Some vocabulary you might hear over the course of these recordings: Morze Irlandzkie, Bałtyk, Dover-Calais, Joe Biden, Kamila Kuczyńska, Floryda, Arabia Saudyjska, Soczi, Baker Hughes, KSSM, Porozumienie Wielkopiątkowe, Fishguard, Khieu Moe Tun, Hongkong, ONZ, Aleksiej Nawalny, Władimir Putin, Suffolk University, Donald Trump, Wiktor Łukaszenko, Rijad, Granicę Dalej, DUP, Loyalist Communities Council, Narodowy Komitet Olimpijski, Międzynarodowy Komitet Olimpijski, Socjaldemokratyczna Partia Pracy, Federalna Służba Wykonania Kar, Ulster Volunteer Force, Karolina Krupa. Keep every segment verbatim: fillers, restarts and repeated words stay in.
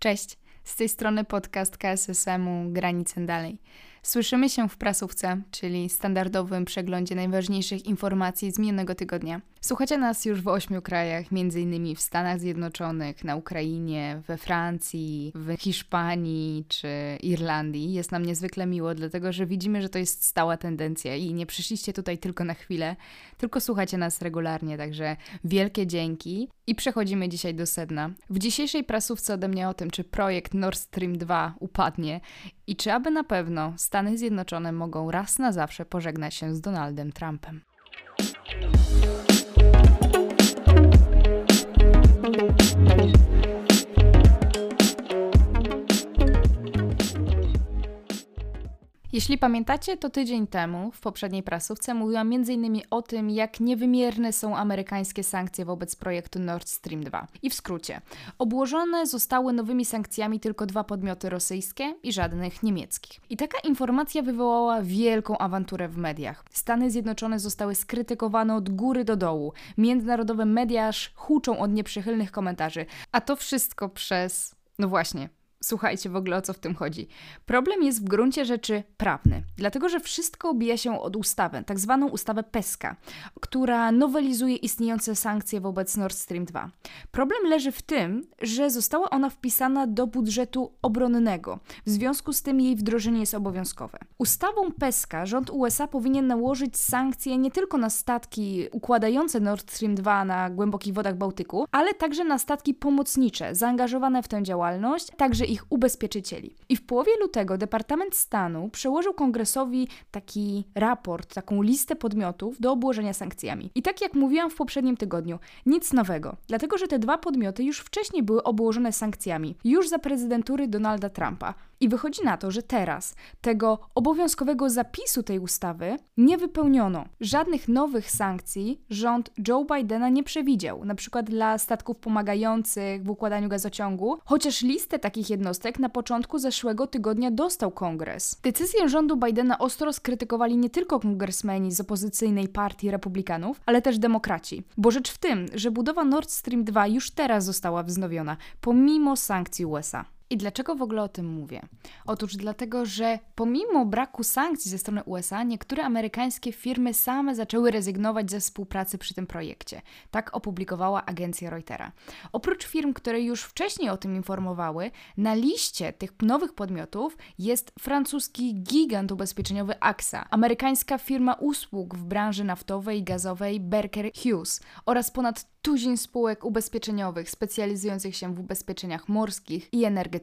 Cześć, z tej strony podcast K S S M u Granicę Dalej. Słyszymy się w prasówce, czyli standardowym przeglądzie najważniejszych informacji z minionego tygodnia. Słuchacie nas już w ośmiu krajach, między innymi w Stanach Zjednoczonych, na Ukrainie, we Francji, w Hiszpanii czy Irlandii. Jest nam niezwykle miło, dlatego że widzimy, że to jest stała tendencja i nie przyszliście tutaj tylko na chwilę, tylko słuchacie nas regularnie, także wielkie dzięki. I przechodzimy dzisiaj do sedna. W dzisiejszej prasówce ode mnie o tym, czy projekt Nord Stream dwa upadnie i czy aby na pewno Stany Zjednoczone mogą raz na zawsze pożegnać się z Donaldem Trumpem. Jeśli pamiętacie, to tydzień temu w poprzedniej prasówce mówiłam między innymi o tym, jak niewymierne są amerykańskie sankcje wobec projektu Nord Stream dwa. I w skrócie, obłożone zostały nowymi sankcjami tylko dwa podmioty rosyjskie i żadnych niemieckich. I taka informacja wywołała wielką awanturę w mediach. Stany Zjednoczone zostały skrytykowane od góry do dołu. Międzynarodowe media aż huczą od nieprzychylnych komentarzy. A to wszystko przez... no właśnie... Słuchajcie w ogóle, o co w tym chodzi. Problem jest w gruncie rzeczy prawny, dlatego że wszystko obija się od ustawy, tak zwaną ustawę PESCA, która nowelizuje istniejące sankcje wobec Nord Stream dwa. Problem leży w tym, że została ona wpisana do budżetu obronnego, w związku z tym jej wdrożenie jest obowiązkowe. Ustawą PESCA rząd U S A powinien nałożyć sankcje nie tylko na statki układające Nord Stream dwa na głębokich wodach Bałtyku, ale także na statki pomocnicze zaangażowane w tę działalność, także ich ubezpieczycieli. I w połowie lutego Departament Stanu przełożył Kongresowi taki raport, taką listę podmiotów do obłożenia sankcjami. I tak jak mówiłam w poprzednim tygodniu, nic nowego, dlatego że te dwa podmioty już wcześniej były obłożone sankcjami, już za prezydentury Donalda Trumpa. I wychodzi na to, że teraz tego obowiązkowego zapisu tej ustawy nie wypełniono. Żadnych nowych sankcji rząd Joe Bidena nie przewidział, na przykład dla statków pomagających w układaniu gazociągu, chociaż listę takich jednostek na początku zeszłego tygodnia dostał Kongres. Decyzję rządu Bidena ostro skrytykowali nie tylko kongresmeni z opozycyjnej partii Republikanów, ale też demokraci. Bo rzecz w tym, że budowa Nord Stream dwa już teraz została wznowiona, pomimo sankcji U S A. I dlaczego w ogóle o tym mówię? Otóż dlatego, że pomimo braku sankcji ze strony U S A, niektóre amerykańskie firmy same zaczęły rezygnować ze współpracy przy tym projekcie. Tak opublikowała agencja Reutera. Oprócz firm, które już wcześniej o tym informowały, na liście tych nowych podmiotów jest francuski gigant ubezpieczeniowy A X A, amerykańska firma usług w branży naftowej i gazowej Baker Hughes oraz ponad tuzin spółek ubezpieczeniowych specjalizujących się w ubezpieczeniach morskich i energetycznych.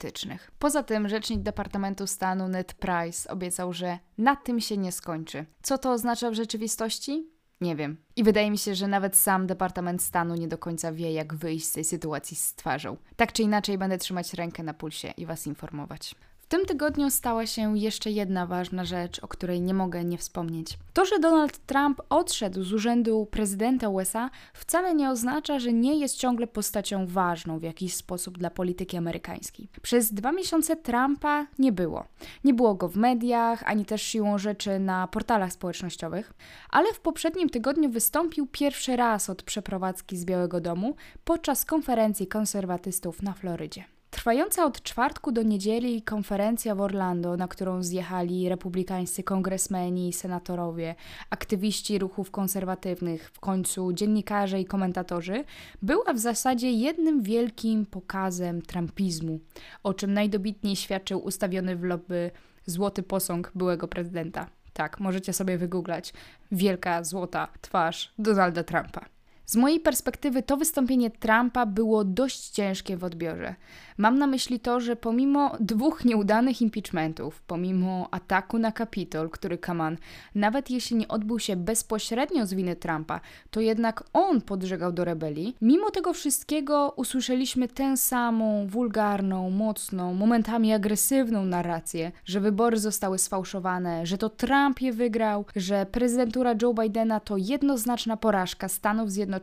Poza tym rzecznik Departamentu Stanu Ned Price obiecał, że na tym się nie skończy. Co to oznacza w rzeczywistości? Nie wiem. I wydaje mi się, że nawet sam Departament Stanu nie do końca wie, jak wyjść z tej sytuacji z twarzą. Tak czy inaczej będę trzymać rękę na pulsie i Was informować. W tym tygodniu stała się jeszcze jedna ważna rzecz, o której nie mogę nie wspomnieć. To, że Donald Trump odszedł z urzędu prezydenta U S A, wcale nie oznacza, że nie jest ciągle postacią ważną w jakiś sposób dla polityki amerykańskiej. Przez dwa miesiące Trumpa nie było. Nie było go w mediach, ani też siłą rzeczy na portalach społecznościowych, ale w poprzednim tygodniu wystąpił pierwszy raz od przeprowadzki z Białego Domu podczas konferencji konserwatystów na Florydzie. Trwająca od czwartku do niedzieli konferencja w Orlando, na którą zjechali republikańscy kongresmeni i senatorowie, aktywiści ruchów konserwatywnych, w końcu dziennikarze i komentatorzy, była w zasadzie jednym wielkim pokazem trumpizmu, o czym najdobitniej świadczył ustawiony w lobby złoty posąg byłego prezydenta. Tak, możecie sobie wygooglać. Wielka, złota twarz Donalda Trumpa. Z mojej perspektywy to wystąpienie Trumpa było dość ciężkie w odbiorze. Mam na myśli to, że pomimo dwóch nieudanych impeachmentów, pomimo ataku na Kapitol, który, come on, nawet jeśli nie odbył się bezpośrednio z winy Trumpa, to jednak on podżegał do rebelii. Mimo tego wszystkiego usłyszeliśmy tę samą wulgarną, mocną, momentami agresywną narrację, że wybory zostały sfałszowane, że to Trump je wygrał, że prezydentura Joe Bidena to jednoznaczna porażka Stanów Zjednoczonych,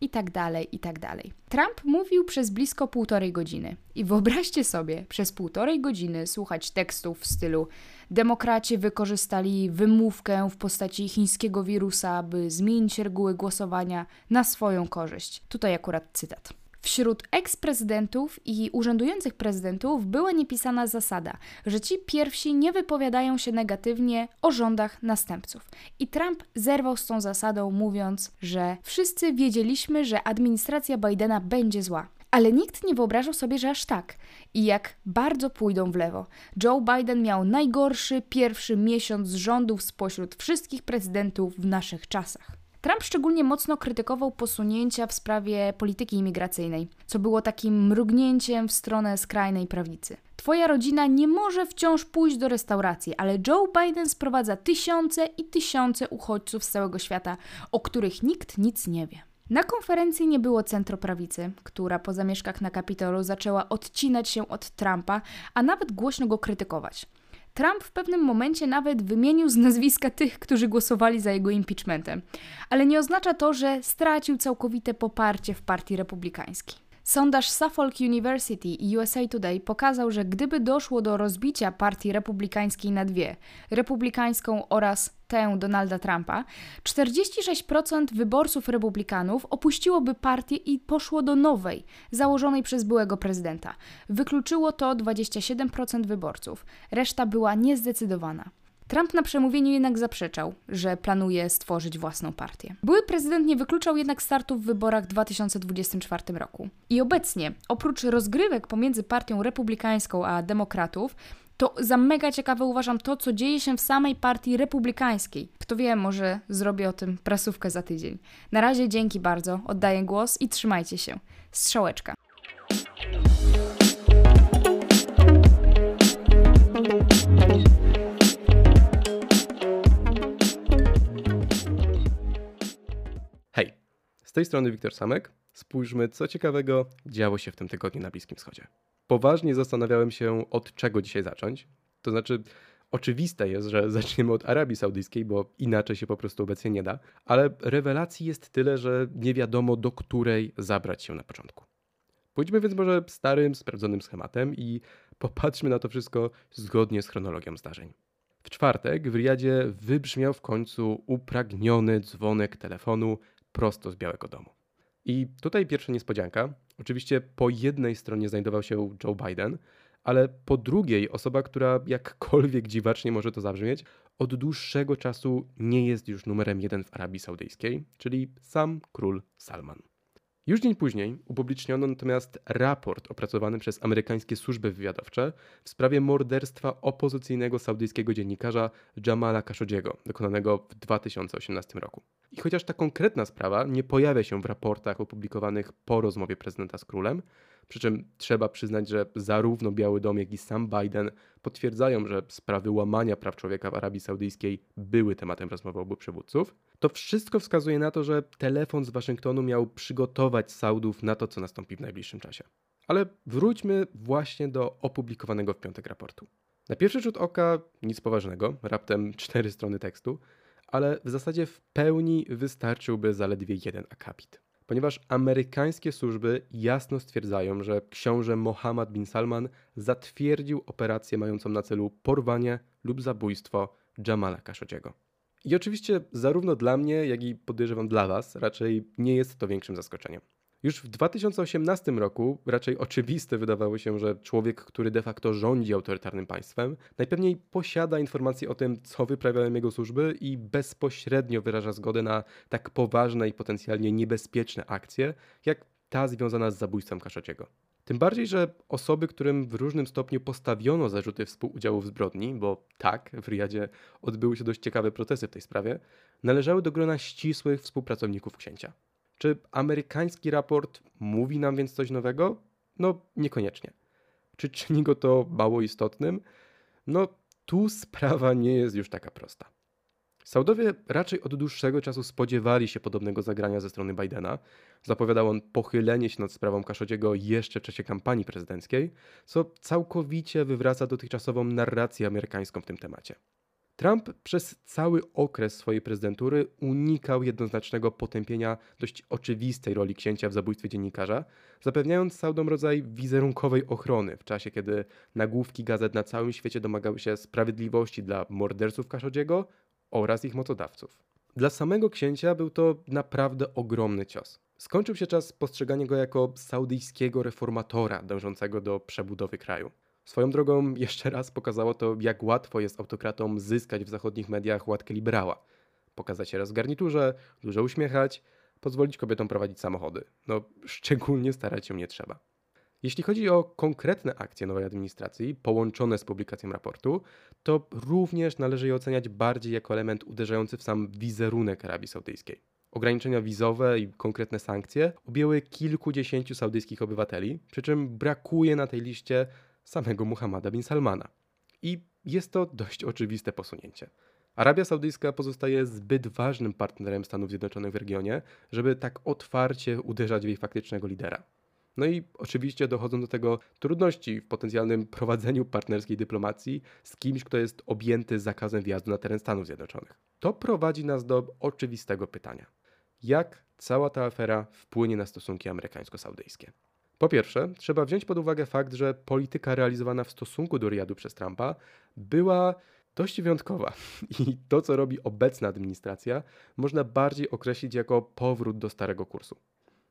i tak dalej, i tak dalej. Trump mówił przez blisko półtorej godziny. I wyobraźcie sobie, przez półtorej godziny słuchać tekstów w stylu: demokraci wykorzystali wymówkę w postaci chińskiego wirusa, by zmienić reguły głosowania na swoją korzyść. Tutaj akurat cytat. Wśród eksprezydentów i urzędujących prezydentów była niepisana zasada, że ci pierwsi nie wypowiadają się negatywnie o rządach następców. I Trump zerwał z tą zasadą, mówiąc, że wszyscy wiedzieliśmy, że administracja Bidena będzie zła. Ale nikt nie wyobrażał sobie, że aż tak. I jak bardzo pójdą w lewo. Joe Biden miał najgorszy pierwszy miesiąc rządów spośród wszystkich prezydentów w naszych czasach. Trump szczególnie mocno krytykował posunięcia w sprawie polityki imigracyjnej, co było takim mrugnięciem w stronę skrajnej prawicy. Twoja rodzina nie może wciąż pójść do restauracji, ale Joe Biden sprowadza tysiące i tysiące uchodźców z całego świata, o których nikt nic nie wie. Na konferencji nie było centroprawicy, która po zamieszkach na Kapitolu zaczęła odcinać się od Trumpa, a nawet głośno go krytykować. Trump w pewnym momencie nawet wymienił z nazwiska tych, którzy głosowali za jego impeachmentem. Ale nie oznacza to, że stracił całkowite poparcie w partii republikańskiej. Sondaż Suffolk University i U S A Today pokazał, że gdyby doszło do rozbicia partii republikańskiej na dwie, republikańską oraz tę Donalda Trumpa, czterdzieści sześć procent wyborców republikanów opuściłoby partię i poszło do nowej, założonej przez byłego prezydenta. Wykluczyło to dwadzieścia siedem procent wyborców, reszta była niezdecydowana. Trump na przemówieniu jednak zaprzeczał, że planuje stworzyć własną partię. Były prezydent nie wykluczał jednak startu w wyborach w dwa tysiące dwudziestym czwartym roku. I obecnie, oprócz rozgrywek pomiędzy partią republikańską a demokratów, to za mega ciekawe uważam to, co dzieje się w samej partii republikańskiej. Kto wie, może zrobię o tym prasówkę za tydzień. Na razie dzięki bardzo, oddaję głos i trzymajcie się. Strzałeczka. Hej, z tej strony Wiktor Samek. Spójrzmy, co ciekawego działo się w tym tygodniu na Bliskim Wschodzie. Poważnie zastanawiałem się, od czego dzisiaj zacząć. To znaczy, oczywiste jest, że zaczniemy od Arabii Saudyjskiej, bo inaczej się po prostu obecnie nie da, ale rewelacji jest tyle, że nie wiadomo, do której zabrać się na początku. Pójdźmy więc może starym, sprawdzonym schematem i popatrzmy na to wszystko zgodnie z chronologią zdarzeń. W czwartek w Rijadzie wybrzmiał w końcu upragniony dzwonek telefonu prosto z Białego Domu. I tutaj pierwsza niespodzianka. Oczywiście po jednej stronie znajdował się Joe Biden, ale po drugiej osoba, która jakkolwiek dziwacznie może to zabrzmieć, od dłuższego czasu nie jest już numerem jeden w Arabii Saudyjskiej, czyli sam król Salman. Już dzień później upubliczniono natomiast raport opracowany przez amerykańskie służby wywiadowcze w sprawie morderstwa opozycyjnego saudyjskiego dziennikarza Jamala Khashoggiego, dokonanego w dwa tysiące osiemnastym roku. I chociaż ta konkretna sprawa nie pojawia się w raportach opublikowanych po rozmowie prezydenta z królem, przy czym trzeba przyznać, że zarówno Biały Dom, jak i sam Biden potwierdzają, że sprawy łamania praw człowieka w Arabii Saudyjskiej były tematem rozmowy obu przywódców, to wszystko wskazuje na to, że telefon z Waszyngtonu miał przygotować Saudów na to, co nastąpi w najbliższym czasie. Ale wróćmy właśnie do opublikowanego w piątek raportu. Na pierwszy rzut oka nic poważnego, raptem cztery strony tekstu, ale w zasadzie w pełni wystarczyłby zaledwie jeden akapit. Ponieważ amerykańskie służby jasno stwierdzają, że książę Mohammed bin Salman zatwierdził operację mającą na celu porwanie lub zabójstwo Jamala Khashoggiego. I oczywiście zarówno dla mnie, jak i podejrzewam dla was, raczej nie jest to większym zaskoczeniem. Już w dwa tysiące osiemnastym roku raczej oczywiste wydawało się, że człowiek, który de facto rządzi autorytarnym państwem, najpewniej posiada informacje o tym, co wyprawiają jego służby i bezpośrednio wyraża zgodę na tak poważne i potencjalnie niebezpieczne akcje, jak ta związana z zabójstwem Khashoggiego. Tym bardziej, że osoby, którym w różnym stopniu postawiono zarzuty współudziału w zbrodni, bo tak, w Rijadzie odbyły się dość ciekawe procesy w tej sprawie, należały do grona ścisłych współpracowników księcia. Czy amerykański raport mówi nam więc coś nowego? No niekoniecznie. Czy czyni go to mało istotnym? No tu sprawa nie jest już taka prosta. Saudowie raczej od dłuższego czasu spodziewali się podobnego zagrania ze strony Bidena. Zapowiadał on pochylenie się nad sprawą Khashoggiego jeszcze w czasie kampanii prezydenckiej, co całkowicie wywraca dotychczasową narrację amerykańską w tym temacie. Trump przez cały okres swojej prezydentury unikał jednoznacznego potępienia dość oczywistej roli księcia w zabójstwie dziennikarza, zapewniając Saudom rodzaj wizerunkowej ochrony w czasie, kiedy nagłówki gazet na całym świecie domagały się sprawiedliwości dla morderców Khashoggiego oraz ich mocodawców. Dla samego księcia był to naprawdę ogromny cios. Skończył się czas postrzegania go jako saudyjskiego reformatora dążącego do przebudowy kraju. Swoją drogą jeszcze raz pokazało to, jak łatwo jest autokratom zyskać w zachodnich mediach łatkę liberała. Pokazać się raz w garniturze, dużo uśmiechać, pozwolić kobietom prowadzić samochody. No, szczególnie starać się nie trzeba. Jeśli chodzi o konkretne akcje nowej administracji, połączone z publikacją raportu, to również należy je oceniać bardziej jako element uderzający w sam wizerunek Arabii Saudyjskiej. Ograniczenia wizowe i konkretne sankcje objęły kilkudziesięciu saudyjskich obywateli, przy czym brakuje na tej liście samego Mohammeda bin Salmana. I jest to dość oczywiste posunięcie. Arabia Saudyjska pozostaje zbyt ważnym partnerem Stanów Zjednoczonych w regionie, żeby tak otwarcie uderzać w jej faktycznego lidera. No i oczywiście dochodzą do tego trudności w potencjalnym prowadzeniu partnerskiej dyplomacji z kimś, kto jest objęty zakazem wjazdu na teren Stanów Zjednoczonych. To prowadzi nas do oczywistego pytania. Jak cała ta afera wpłynie na stosunki amerykańsko-saudyjskie? Po pierwsze, trzeba wziąć pod uwagę fakt, że polityka realizowana w stosunku do Rijadu przez Trumpa była dość wyjątkowa i to, co robi obecna administracja, można bardziej określić jako powrót do starego kursu.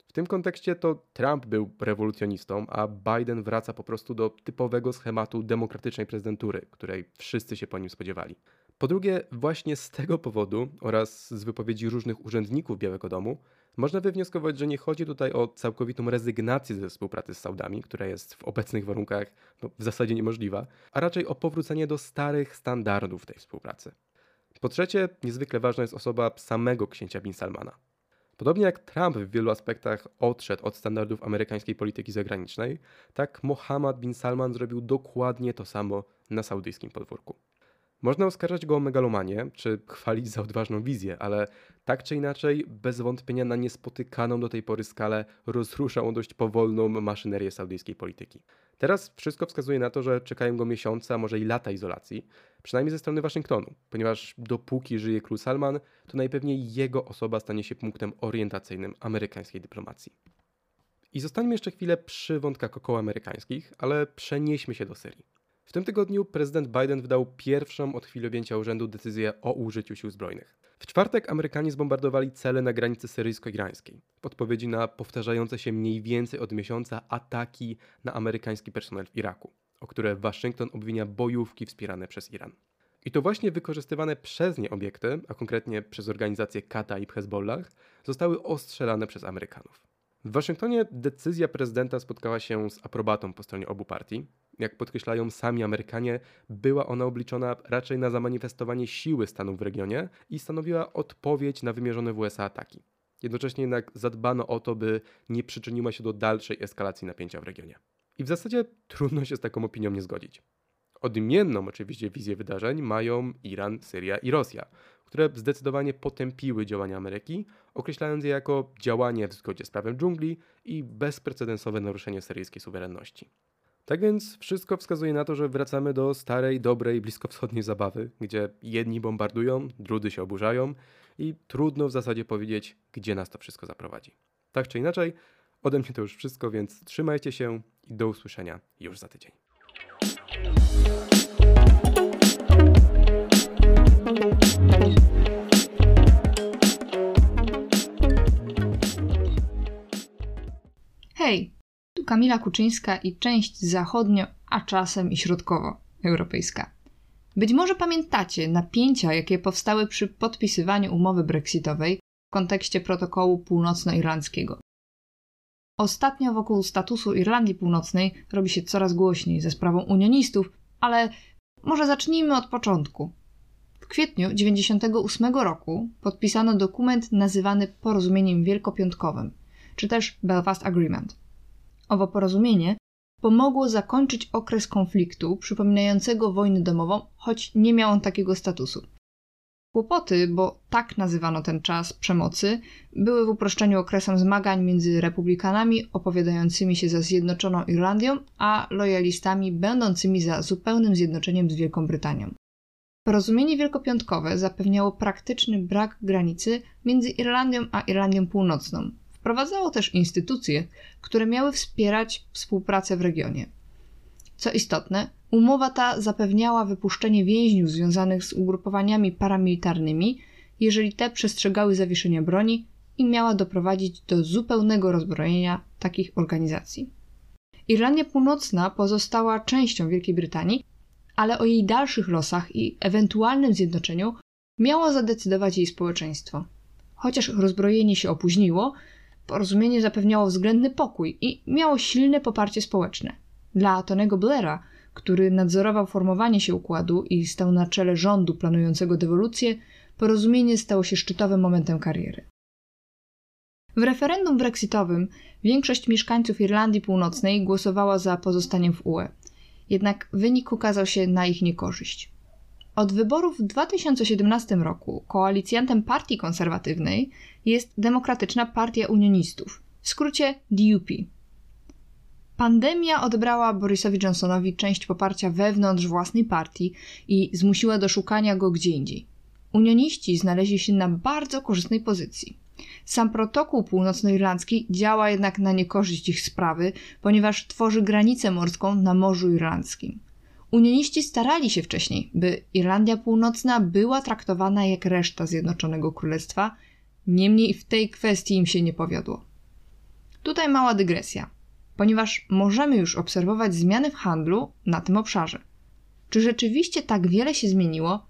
W tym kontekście to Trump był rewolucjonistą, a Biden wraca po prostu do typowego schematu demokratycznej prezydentury, której wszyscy się po nim spodziewali. Po drugie, właśnie z tego powodu oraz z wypowiedzi różnych urzędników Białego Domu można wywnioskować, że nie chodzi tutaj o całkowitą rezygnację ze współpracy z Saudami, która jest w obecnych warunkach no, w zasadzie niemożliwa, a raczej o powrócenie do starych standardów tej współpracy. Po trzecie, niezwykle ważna jest osoba samego księcia bin Salmana. Podobnie jak Trump w wielu aspektach odszedł od standardów amerykańskiej polityki zagranicznej, tak Mohammed bin Salman zrobił dokładnie to samo na saudyjskim podwórku. Można oskarżać go o megalomanię, czy chwalić za odważną wizję, ale tak czy inaczej, bez wątpienia na niespotykaną do tej pory skalę rozruszał on dość powolną maszynerię saudyjskiej polityki. Teraz wszystko wskazuje na to, że czekają go miesiące, a może i lata izolacji, przynajmniej ze strony Waszyngtonu, ponieważ dopóki żyje król Salman, to najpewniej jego osoba stanie się punktem orientacyjnym amerykańskiej dyplomacji. I zostańmy jeszcze chwilę przy wątkach okołoamerykańskich, ale przenieśmy się do Syrii. W tym tygodniu prezydent Biden wydał pierwszą od chwili objęcia urzędu decyzję o użyciu sił zbrojnych. W czwartek Amerykanie zbombardowali cele na granicy syryjsko-irańskiej w odpowiedzi na powtarzające się mniej więcej od miesiąca ataki na amerykański personel w Iraku, o które Waszyngton obwinia bojówki wspierane przez Iran. I to właśnie wykorzystywane przez nie obiekty, a konkretnie przez organizacje Kata i Hezbollah, zostały ostrzelane przez Amerykanów. W Waszyngtonie decyzja prezydenta spotkała się z aprobatą po stronie obu partii. Jak podkreślają sami Amerykanie, była ona obliczona raczej na zamanifestowanie siły Stanów w regionie i stanowiła odpowiedź na wymierzone w U S A ataki. Jednocześnie jednak zadbano o to, by nie przyczyniła się do dalszej eskalacji napięcia w regionie. I w zasadzie trudno się z taką opinią nie zgodzić. Odmienną oczywiście wizję wydarzeń mają Iran, Syria i Rosja, które zdecydowanie potępiły działania Ameryki, określając je jako działanie w zgodzie z prawem dżungli i bezprecedensowe naruszenie syryjskiej suwerenności. Tak więc wszystko wskazuje na to, że wracamy do starej, dobrej, bliskowschodniej zabawy, gdzie jedni bombardują, drudzy się oburzają i trudno w zasadzie powiedzieć, gdzie nas to wszystko zaprowadzi. Tak czy inaczej, ode mnie to już wszystko, więc trzymajcie się i do usłyszenia już za tydzień. Hej, tu Kamila Kuczyńska i część zachodnio, a czasem i środkowo-europejska. Być może pamiętacie napięcia, jakie powstały przy podpisywaniu umowy brexitowej w kontekście protokołu północnoirlandzkiego. Ostatnio wokół statusu Irlandii Północnej robi się coraz głośniej ze sprawą unionistów, ale może zacznijmy od początku. W kwietniu tysiąc dziewięćset dziewięćdziesiątego ósmego roku podpisano dokument nazywany Porozumieniem Wielkopiątkowym, czy też Belfast Agreement. Owo porozumienie pomogło zakończyć okres konfliktu przypominającego wojnę domową, choć nie miał on takiego statusu. Kłopoty, bo tak nazywano ten czas przemocy, były w uproszczeniu okresem zmagań między republikanami opowiadającymi się za Zjednoczoną Irlandią, a lojalistami będącymi za zupełnym zjednoczeniem z Wielką Brytanią. Porozumienie wielkopiątkowe zapewniało praktyczny brak granicy między Irlandią a Irlandią Północną. Wprowadzało też instytucje, które miały wspierać współpracę w regionie. Co istotne, umowa ta zapewniała wypuszczenie więźniów związanych z ugrupowaniami paramilitarnymi, jeżeli te przestrzegały zawieszenia broni i miała doprowadzić do zupełnego rozbrojenia takich organizacji. Irlandia Północna pozostała częścią Wielkiej Brytanii, ale o jej dalszych losach i ewentualnym zjednoczeniu miało zadecydować jej społeczeństwo. Chociaż rozbrojenie się opóźniło, porozumienie zapewniało względny pokój i miało silne poparcie społeczne. Dla Tony'ego Blaira, który nadzorował formowanie się układu i stał na czele rządu planującego dewolucję, porozumienie stało się szczytowym momentem kariery. W referendum brexitowym większość mieszkańców Irlandii Północnej głosowała za pozostaniem w U E. Jednak wynik okazał się na ich niekorzyść. Od wyborów w dwa tysiące siedemnastym roku koalicjantem partii konserwatywnej jest Demokratyczna Partia Unionistów, w skrócie D U P. Pandemia odebrała Borisowi Johnsonowi część poparcia wewnątrz własnej partii i zmusiła do szukania go gdzie indziej. Unioniści znaleźli się na bardzo korzystnej pozycji. Sam protokół północnoirlandzki działa jednak na niekorzyść ich sprawy, ponieważ tworzy granicę morską na Morzu Irlandzkim. Unioniści starali się wcześniej, by Irlandia Północna była traktowana jak reszta Zjednoczonego Królestwa, niemniej w tej kwestii im się nie powiodło. Tutaj mała dygresja, ponieważ możemy już obserwować zmiany w handlu na tym obszarze. Czy rzeczywiście tak wiele się zmieniło?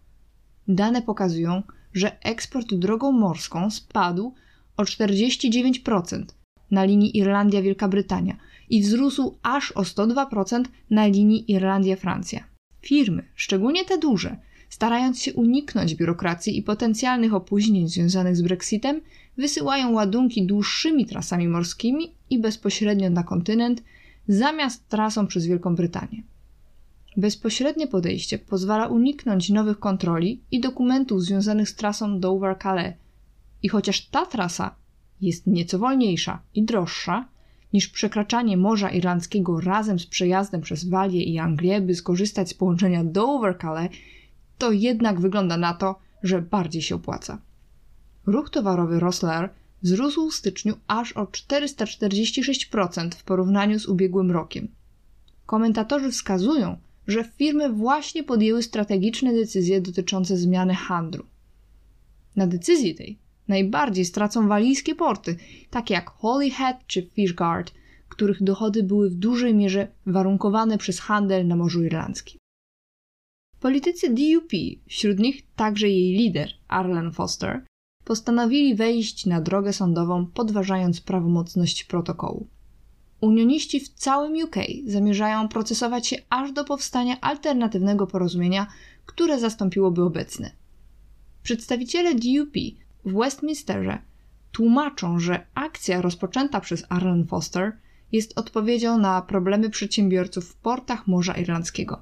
Dane pokazują, że eksport drogą morską spadł o czterdzieści dziewięć procent na linii Irlandia-Wielka Brytania i wzrósł aż o sto dwa procent na linii Irlandia-Francja. Firmy, szczególnie te duże, starając się uniknąć biurokracji i potencjalnych opóźnień związanych z Brexitem, wysyłają ładunki dłuższymi trasami morskimi i bezpośrednio na kontynent, zamiast trasą przez Wielką Brytanię. Bezpośrednie podejście pozwala uniknąć nowych kontroli i dokumentów związanych z trasą Dover-Calais. I chociaż ta trasa jest nieco wolniejsza i droższa niż przekraczanie Morza Irlandzkiego razem z przejazdem przez Walię i Anglię, by skorzystać z połączenia Dover-Calais, to jednak wygląda na to, że bardziej się opłaca. Ruch towarowy Rosler wzrósł w styczniu aż o czterysta czterdzieści sześć procent w porównaniu z ubiegłym rokiem. Komentatorzy wskazują, że firmy właśnie podjęły strategiczne decyzje dotyczące zmiany handlu. Na decyzji tej najbardziej stracą walijskie porty, takie jak Holyhead czy Fishguard, których dochody były w dużej mierze warunkowane przez handel na Morzu Irlandzkim. Politycy D U P, wśród nich także jej lider Arlene Foster, postanowili wejść na drogę sądową, podważając prawomocność protokołu. Unioniści w całym U K zamierzają procesować się aż do powstania alternatywnego porozumienia, które zastąpiłoby obecne. Przedstawiciele D U P w Westminsterze tłumaczą, że akcja rozpoczęta przez Arlene Foster jest odpowiedzią na problemy przedsiębiorców w portach Morza Irlandzkiego.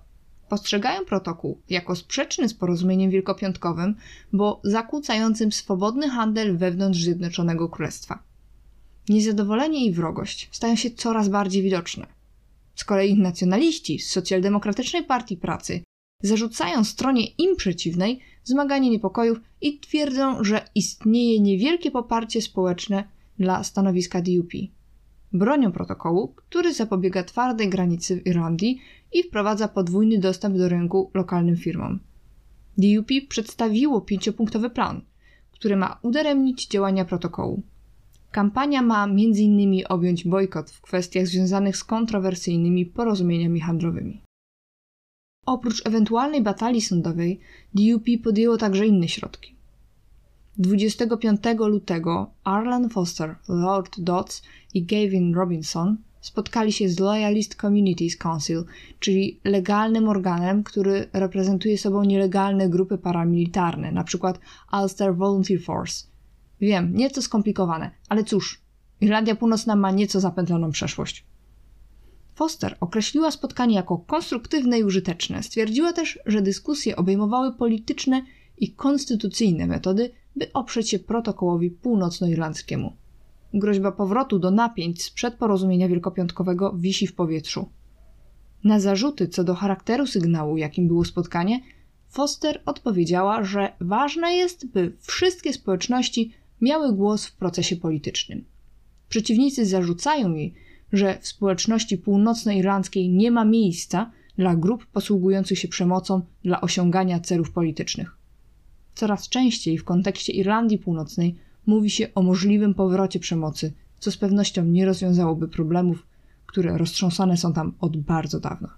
Postrzegają protokół jako sprzeczny z porozumieniem wielkopiątkowym, bo zakłócającym swobodny handel wewnątrz Zjednoczonego Królestwa. Niezadowolenie i wrogość stają się coraz bardziej widoczne. Z kolei nacjonaliści z Socjaldemokratycznej Partii Pracy zarzucają stronie im przeciwnej wzmaganie niepokojów i twierdzą, że istnieje niewielkie poparcie społeczne dla stanowiska D U P. Bronią protokołu, który zapobiega twardej granicy w Irlandii i wprowadza podwójny dostęp do rynku lokalnym firmom. D U P przedstawiło pięciopunktowy plan, który ma udaremnić działania protokołu. Kampania ma między innymi objąć bojkot w kwestiach związanych z kontrowersyjnymi porozumieniami handlowymi. Oprócz ewentualnej batalii sądowej, D U P podjęło także inne środki. dwudziestego piątego lutego Arlene Foster, Lord Dodds i Gavin Robinson spotkali się z Loyalist Communities Council, czyli legalnym organem, który reprezentuje sobą nielegalne grupy paramilitarne, np. Ulster Volunteer Force. Wiem, nieco skomplikowane, ale cóż, Irlandia Północna ma nieco zapętloną przeszłość. Foster określiła spotkanie jako konstruktywne i użyteczne. Stwierdziła też, że dyskusje obejmowały polityczne i konstytucyjne metody, by oprzeć się protokołowi północnoirlandzkiemu. Groźba powrotu do napięć sprzed porozumienia wielkopiątkowego wisi w powietrzu. Na zarzuty co do charakteru sygnału, jakim było spotkanie, Foster odpowiedziała, że ważne jest, by wszystkie społeczności miały głos w procesie politycznym. Przeciwnicy zarzucają jej, że w społeczności północnoirlandzkiej nie ma miejsca dla grup posługujących się przemocą dla osiągania celów politycznych. Coraz częściej w kontekście Irlandii Północnej mówi się o możliwym powrocie przemocy, co z pewnością nie rozwiązałoby problemów, które roztrząsane są tam od bardzo dawna.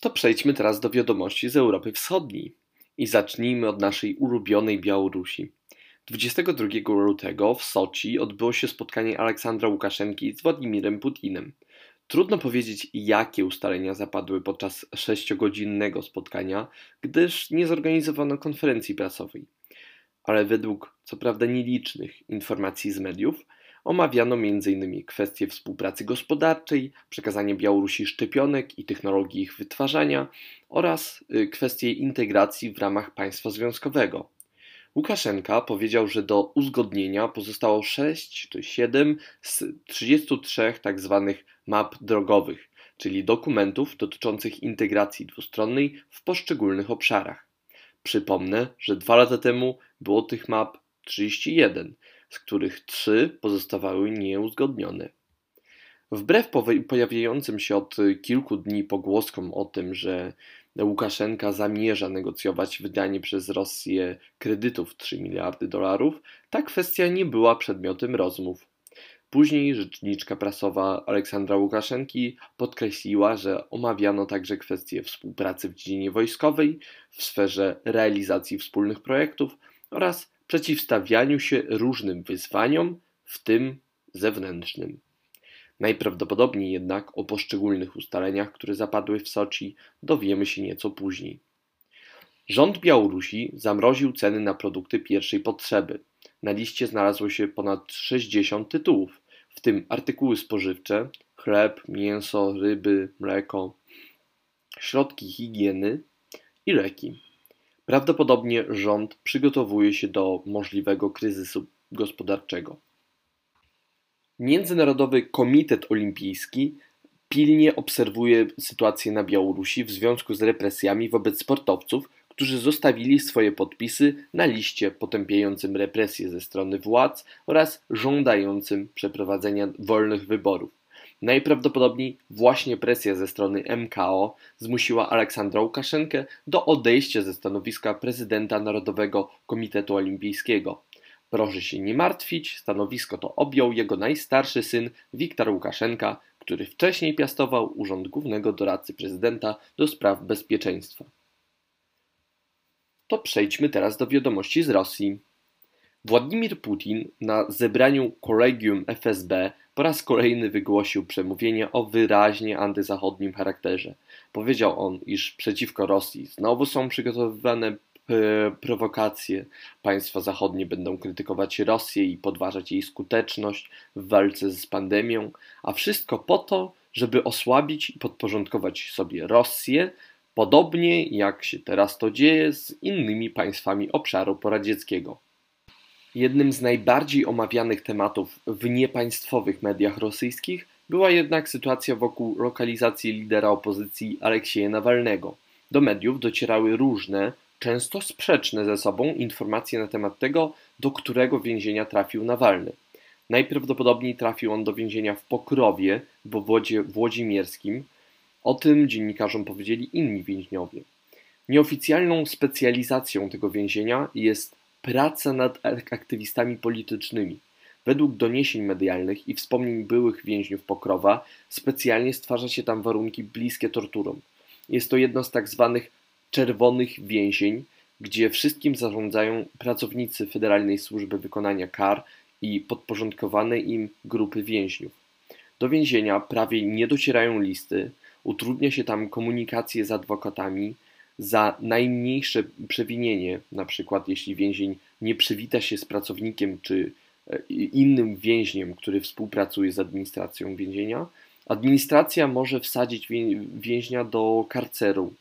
To przejdźmy teraz do wiadomości z Europy Wschodniej i zacznijmy od naszej ulubionej Białorusi. dwudziestego drugiego lutego w Soczi odbyło się spotkanie Aleksandra Łukaszenki z Władimirem Putinem. Trudno powiedzieć, jakie ustalenia zapadły podczas sześciogodzinnego spotkania, gdyż nie zorganizowano konferencji prasowej. Ale według, co prawda nielicznych, informacji z mediów, omawiano między innymi kwestie współpracy gospodarczej, przekazanie Białorusi szczepionek i technologii ich wytwarzania oraz kwestie integracji w ramach państwa związkowego. Łukaszenka powiedział, że do uzgodnienia pozostało sześć czy siedem z trzydziestu trzech tzw. map drogowych, czyli dokumentów dotyczących integracji dwustronnej w poszczególnych obszarach. Przypomnę, że dwa lata temu było tych map trzydzieści jeden, z których trzy pozostawały nieuzgodnione. Wbrew pojawiającym się od kilku dni pogłoskom o tym, że Łukaszenka zamierza negocjować wydanie przez Rosję kredytów trzy miliardy dolarów, ta kwestia nie była przedmiotem rozmów. Później rzeczniczka prasowa Aleksandra Łukaszenki podkreśliła, że omawiano także kwestie współpracy w dziedzinie wojskowej, w sferze realizacji wspólnych projektów oraz przeciwstawianiu się różnym wyzwaniom, w tym zewnętrznym. Najprawdopodobniej jednak o poszczególnych ustaleniach, które zapadły w Soczi, dowiemy się nieco później. Rząd Białorusi zamroził ceny na produkty pierwszej potrzeby. Na liście znalazło się ponad sześćdziesiąt tytułów, w tym artykuły spożywcze, chleb, mięso, ryby, mleko, środki higieny i leki. Prawdopodobnie rząd przygotowuje się do możliwego kryzysu gospodarczego. Międzynarodowy Komitet Olimpijski pilnie obserwuje sytuację na Białorusi w związku z represjami wobec sportowców, którzy zostawili swoje podpisy na liście potępiającym represje ze strony władz oraz żądającym przeprowadzenia wolnych wyborów. Najprawdopodobniej właśnie presja ze strony M K O zmusiła Aleksandra Łukaszenkę do odejścia ze stanowiska prezydenta Narodowego Komitetu Olimpijskiego. Proszę się nie martwić, stanowisko to objął jego najstarszy syn Wiktor Łukaszenka, który wcześniej piastował urząd głównego doradcy prezydenta do spraw bezpieczeństwa. To przejdźmy teraz do wiadomości z Rosji. Władimir Putin na zebraniu kolegium F S B po raz kolejny wygłosił przemówienie o wyraźnie antyzachodnim charakterze. Powiedział on, iż przeciwko Rosji znowu są przygotowywane prowokacje, państwa zachodnie będą krytykować Rosję i podważać jej skuteczność w walce z pandemią, a wszystko po to, żeby osłabić i podporządkować sobie Rosję, podobnie jak się teraz to dzieje z innymi państwami obszaru poradzieckiego. Jednym z najbardziej omawianych tematów w niepaństwowych mediach rosyjskich była jednak sytuacja wokół lokalizacji lidera opozycji Aleksieja Nawalnego. Do mediów docierały różne, często sprzeczne ze sobą informacje na temat tego, do którego więzienia trafił Nawalny. Najprawdopodobniej trafił on do więzienia w Pokrowie w obwodzie włodzimierskim. O tym dziennikarzom powiedzieli inni więźniowie. Nieoficjalną specjalizacją tego więzienia jest praca nad aktywistami politycznymi. Według doniesień medialnych i wspomnień byłych więźniów Pokrowa specjalnie stwarza się tam warunki bliskie torturom. Jest to jedno z tak zwanych czerwonych więzień, gdzie wszystkim zarządzają pracownicy Federalnej Służby Wykonania Kar i podporządkowane im grupy więźniów. Do więzienia prawie nie docierają listy, utrudnia się tam komunikację z adwokatami. Za najmniejsze przewinienie, na przykład jeśli więzień nie przywita się z pracownikiem czy innym więźniem, który współpracuje z administracją więzienia, administracja może wsadzić więźnia do karceru.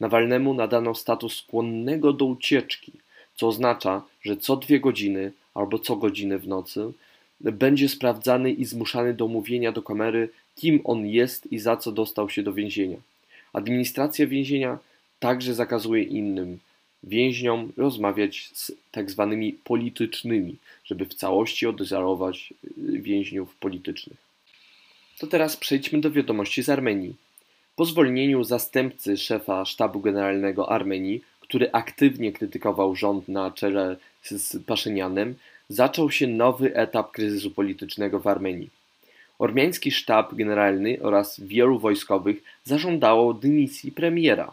Nawalnemu nadano status skłonnego do ucieczki, co oznacza, że co dwie godziny albo co godzinę w nocy będzie sprawdzany i zmuszany do mówienia do kamery, kim on jest i za co dostał się do więzienia. Administracja więzienia także zakazuje innym więźniom rozmawiać z tak zwanymi politycznymi, żeby w całości odizolować więźniów politycznych. To teraz przejdźmy do wiadomości z Armenii. Po zwolnieniu zastępcy szefa sztabu generalnego Armenii, który aktywnie krytykował rząd na czele z Paszynianem, zaczął się nowy etap kryzysu politycznego w Armenii. Ormiański sztab generalny oraz wielu wojskowych zażądało dymisji premiera.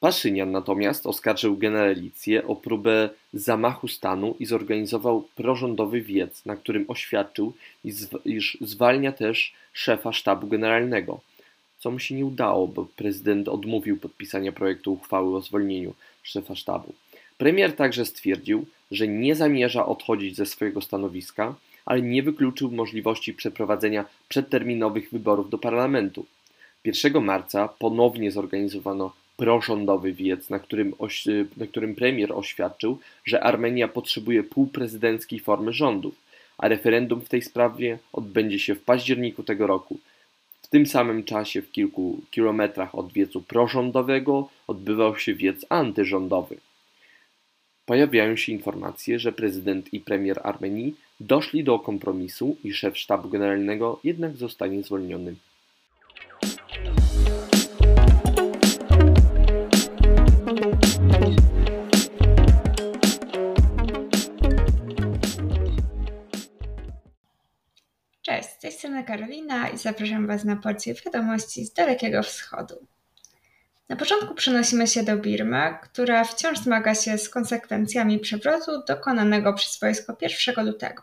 Paszynian natomiast oskarżył generalicję o próbę zamachu stanu i zorganizował prorządowy wiec, na którym oświadczył, iż zwalnia też szefa sztabu generalnego. Co mu się nie udało, bo prezydent odmówił podpisania projektu uchwały o zwolnieniu szefa sztabu. Premier także stwierdził, że nie zamierza odchodzić ze swojego stanowiska, ale nie wykluczył możliwości przeprowadzenia przedterminowych wyborów do parlamentu. pierwszego marca ponownie zorganizowano prorządowy wiec, na którym, oś- na którym premier oświadczył, że Armenia potrzebuje półprezydenckiej formy rządów, a referendum w tej sprawie odbędzie się w październiku tego roku. W tym samym czasie w kilku kilometrach od wiecu prorządowego odbywał się wiec antyrządowy. Pojawiają się informacje, że prezydent i premier Armenii doszli do kompromisu i szef sztabu generalnego jednak zostanie zwolniony. Cześć, z tej strony Karolina i zapraszam Was na porcję wiadomości z Dalekiego Wschodu. Na początku przenosimy się do Birmy, która wciąż zmaga się z konsekwencjami przewrotu dokonanego przez wojsko pierwszego lutego.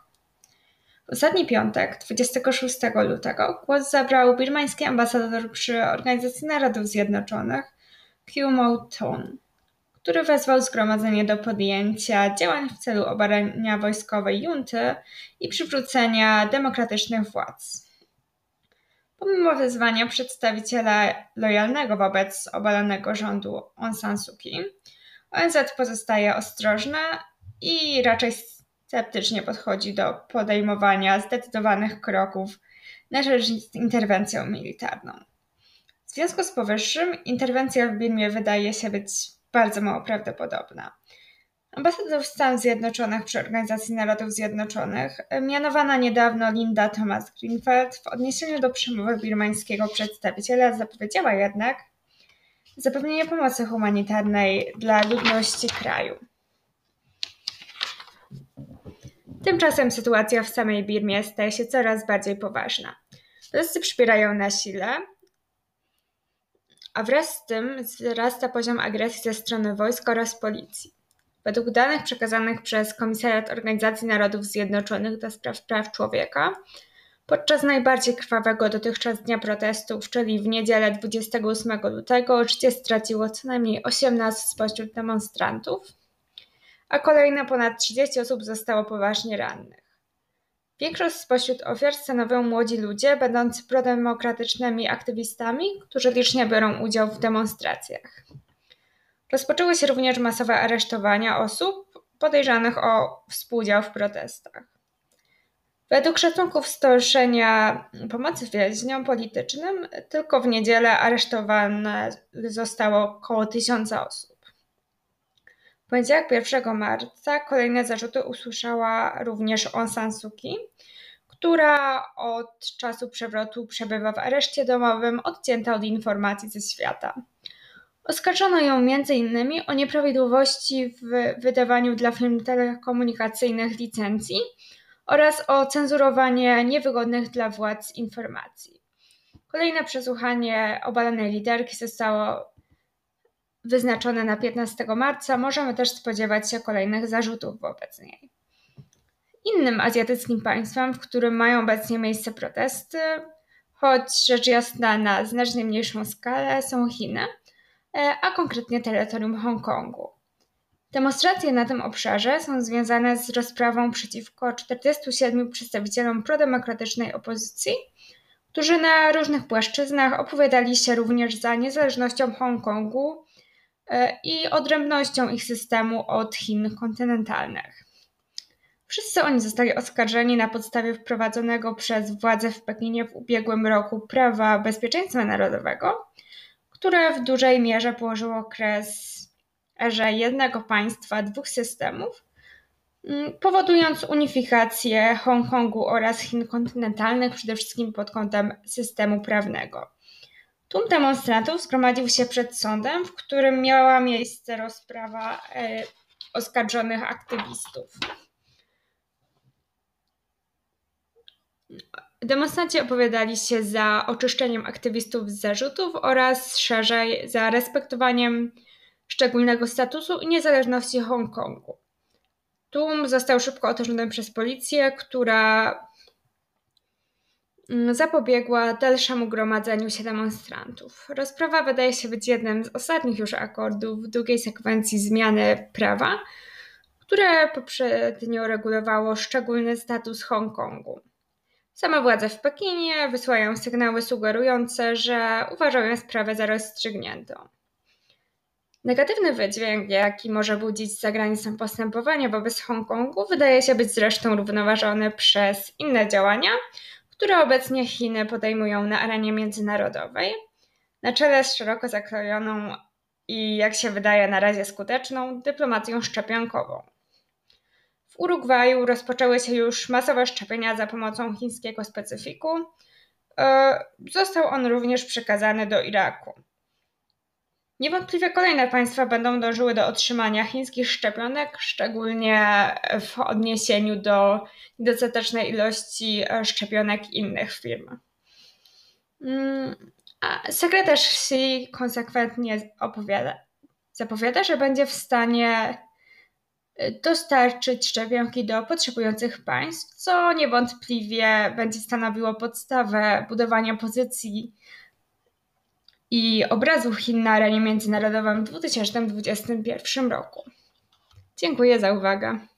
W ostatni piątek, dwudziestego szóstego lutego, głos zabrał birmański ambasador przy Organizacji Narodów Zjednoczonych Khieu Moe Tun, który wezwał zgromadzenie do podjęcia działań w celu obalenia wojskowej junty i przywrócenia demokratycznych władz. Pomimo wezwania przedstawiciela lojalnego wobec obalonego rządu Aung San Suu Kyi, O N Z pozostaje ostrożna i raczej sceptycznie podchodzi do podejmowania zdecydowanych kroków na rzecz interwencji militarną. W związku z powyższym interwencja w Birmie wydaje się być bardzo mało prawdopodobna. Ambasador Stanów Zjednoczonych przy Organizacji Narodów Zjednoczonych, mianowana niedawno Linda Thomas-Greenfield, w odniesieniu do przemowy birmańskiego przedstawiciela zapowiedziała jednak zapewnienie pomocy humanitarnej dla ludności kraju. Tymczasem sytuacja w samej Birmie staje się coraz bardziej poważna. Protesty przybierają na sile, a wraz z tym wzrasta poziom agresji ze strony wojsk oraz policji. Według danych przekazanych przez Komisariat Organizacji Narodów Zjednoczonych do spraw praw człowieka, podczas najbardziej krwawego dotychczas dnia protestów, czyli w niedzielę dwudziestego ósmego lutego, życie straciło co najmniej osiemnastu spośród demonstrantów, a kolejne ponad trzydziestu osób zostało poważnie rannych. Większość spośród ofiar stanowią młodzi ludzie, będący prodemokratycznymi aktywistami, którzy licznie biorą udział w demonstracjach. Rozpoczęły się również masowe aresztowania osób podejrzanych o współudział w protestach. Według szacunków Stowarzyszenia Pomocy Więźniom Politycznym tylko w niedzielę aresztowane zostało około tysiąca osób. W poniedziałek pierwszego marca kolejne zarzuty usłyszała również Aung San Suu Kyi, która od czasu przewrotu przebywa w areszcie domowym, odcięta od informacji ze świata. Oskarżono ją między innymi o nieprawidłowości w wydawaniu dla firm telekomunikacyjnych licencji oraz o cenzurowanie niewygodnych dla władz informacji. Kolejne przesłuchanie obalonej liderki zostało wyznaczone na piętnastego marca. Możemy też spodziewać się kolejnych zarzutów wobec niej. Innym azjatyckim państwem, w którym mają obecnie miejsce protesty, choć rzecz jasna na znacznie mniejszą skalę, są Chiny, a konkretnie terytorium Hongkongu. Demonstracje na tym obszarze są związane z rozprawą przeciwko czterdziestu siedmiu przedstawicielom prodemokratycznej opozycji, którzy na różnych płaszczyznach opowiadali się również za niezależnością Hongkongu i odrębnością ich systemu od Chin kontynentalnych. Wszyscy oni zostali oskarżeni na podstawie wprowadzonego przez władze w Pekinie w ubiegłym roku prawa bezpieczeństwa narodowego, które w dużej mierze położyło kres erze jednego państwa, dwóch systemów, powodując unifikację Hongkongu oraz Chin kontynentalnych, przede wszystkim pod kątem systemu prawnego. Tłum demonstrantów zgromadził się przed sądem, w którym miała miejsce rozprawa e, oskarżonych aktywistów. Demonstranci opowiadali się za oczyszczeniem aktywistów z zarzutów oraz szerzej za respektowaniem szczególnego statusu i niezależności Hongkongu. Tłum został szybko otoczony przez policję, która zapobiegła dalszemu gromadzeniu się demonstrantów. Rozprawa wydaje się być jednym z ostatnich już akordów długiej sekwencji zmiany prawa, które poprzednio regulowało szczególny status Hongkongu. Same władze w Pekinie wysyłają sygnały sugerujące, że uważają sprawę za rozstrzygniętą. Negatywny wydźwięk, jaki może budzić za granicą postępowanie wobec Hongkongu, wydaje się być zresztą równoważony przez inne działania, które obecnie Chiny podejmują na arenie międzynarodowej, na czele z szeroko zakrojoną i, jak się wydaje, na razie skuteczną dyplomacją szczepionkową. W Urugwaju rozpoczęły się już masowe szczepienia za pomocą chińskiego specyfiku. Został on również przekazany do Iraku. Niewątpliwie kolejne państwa będą dążyły do otrzymania chińskich szczepionek, szczególnie w odniesieniu do dostatecznej ilości szczepionek innych firm. A sekretarz Xi konsekwentnie opowiada, zapowiada, że będzie w stanie dostarczyć szczepionki do potrzebujących państw, co niewątpliwie będzie stanowiło podstawę budowania pozycji i obrazu Chin na arenie międzynarodowej w dwa tysiące dwudziestym pierwszym roku. Dziękuję za uwagę.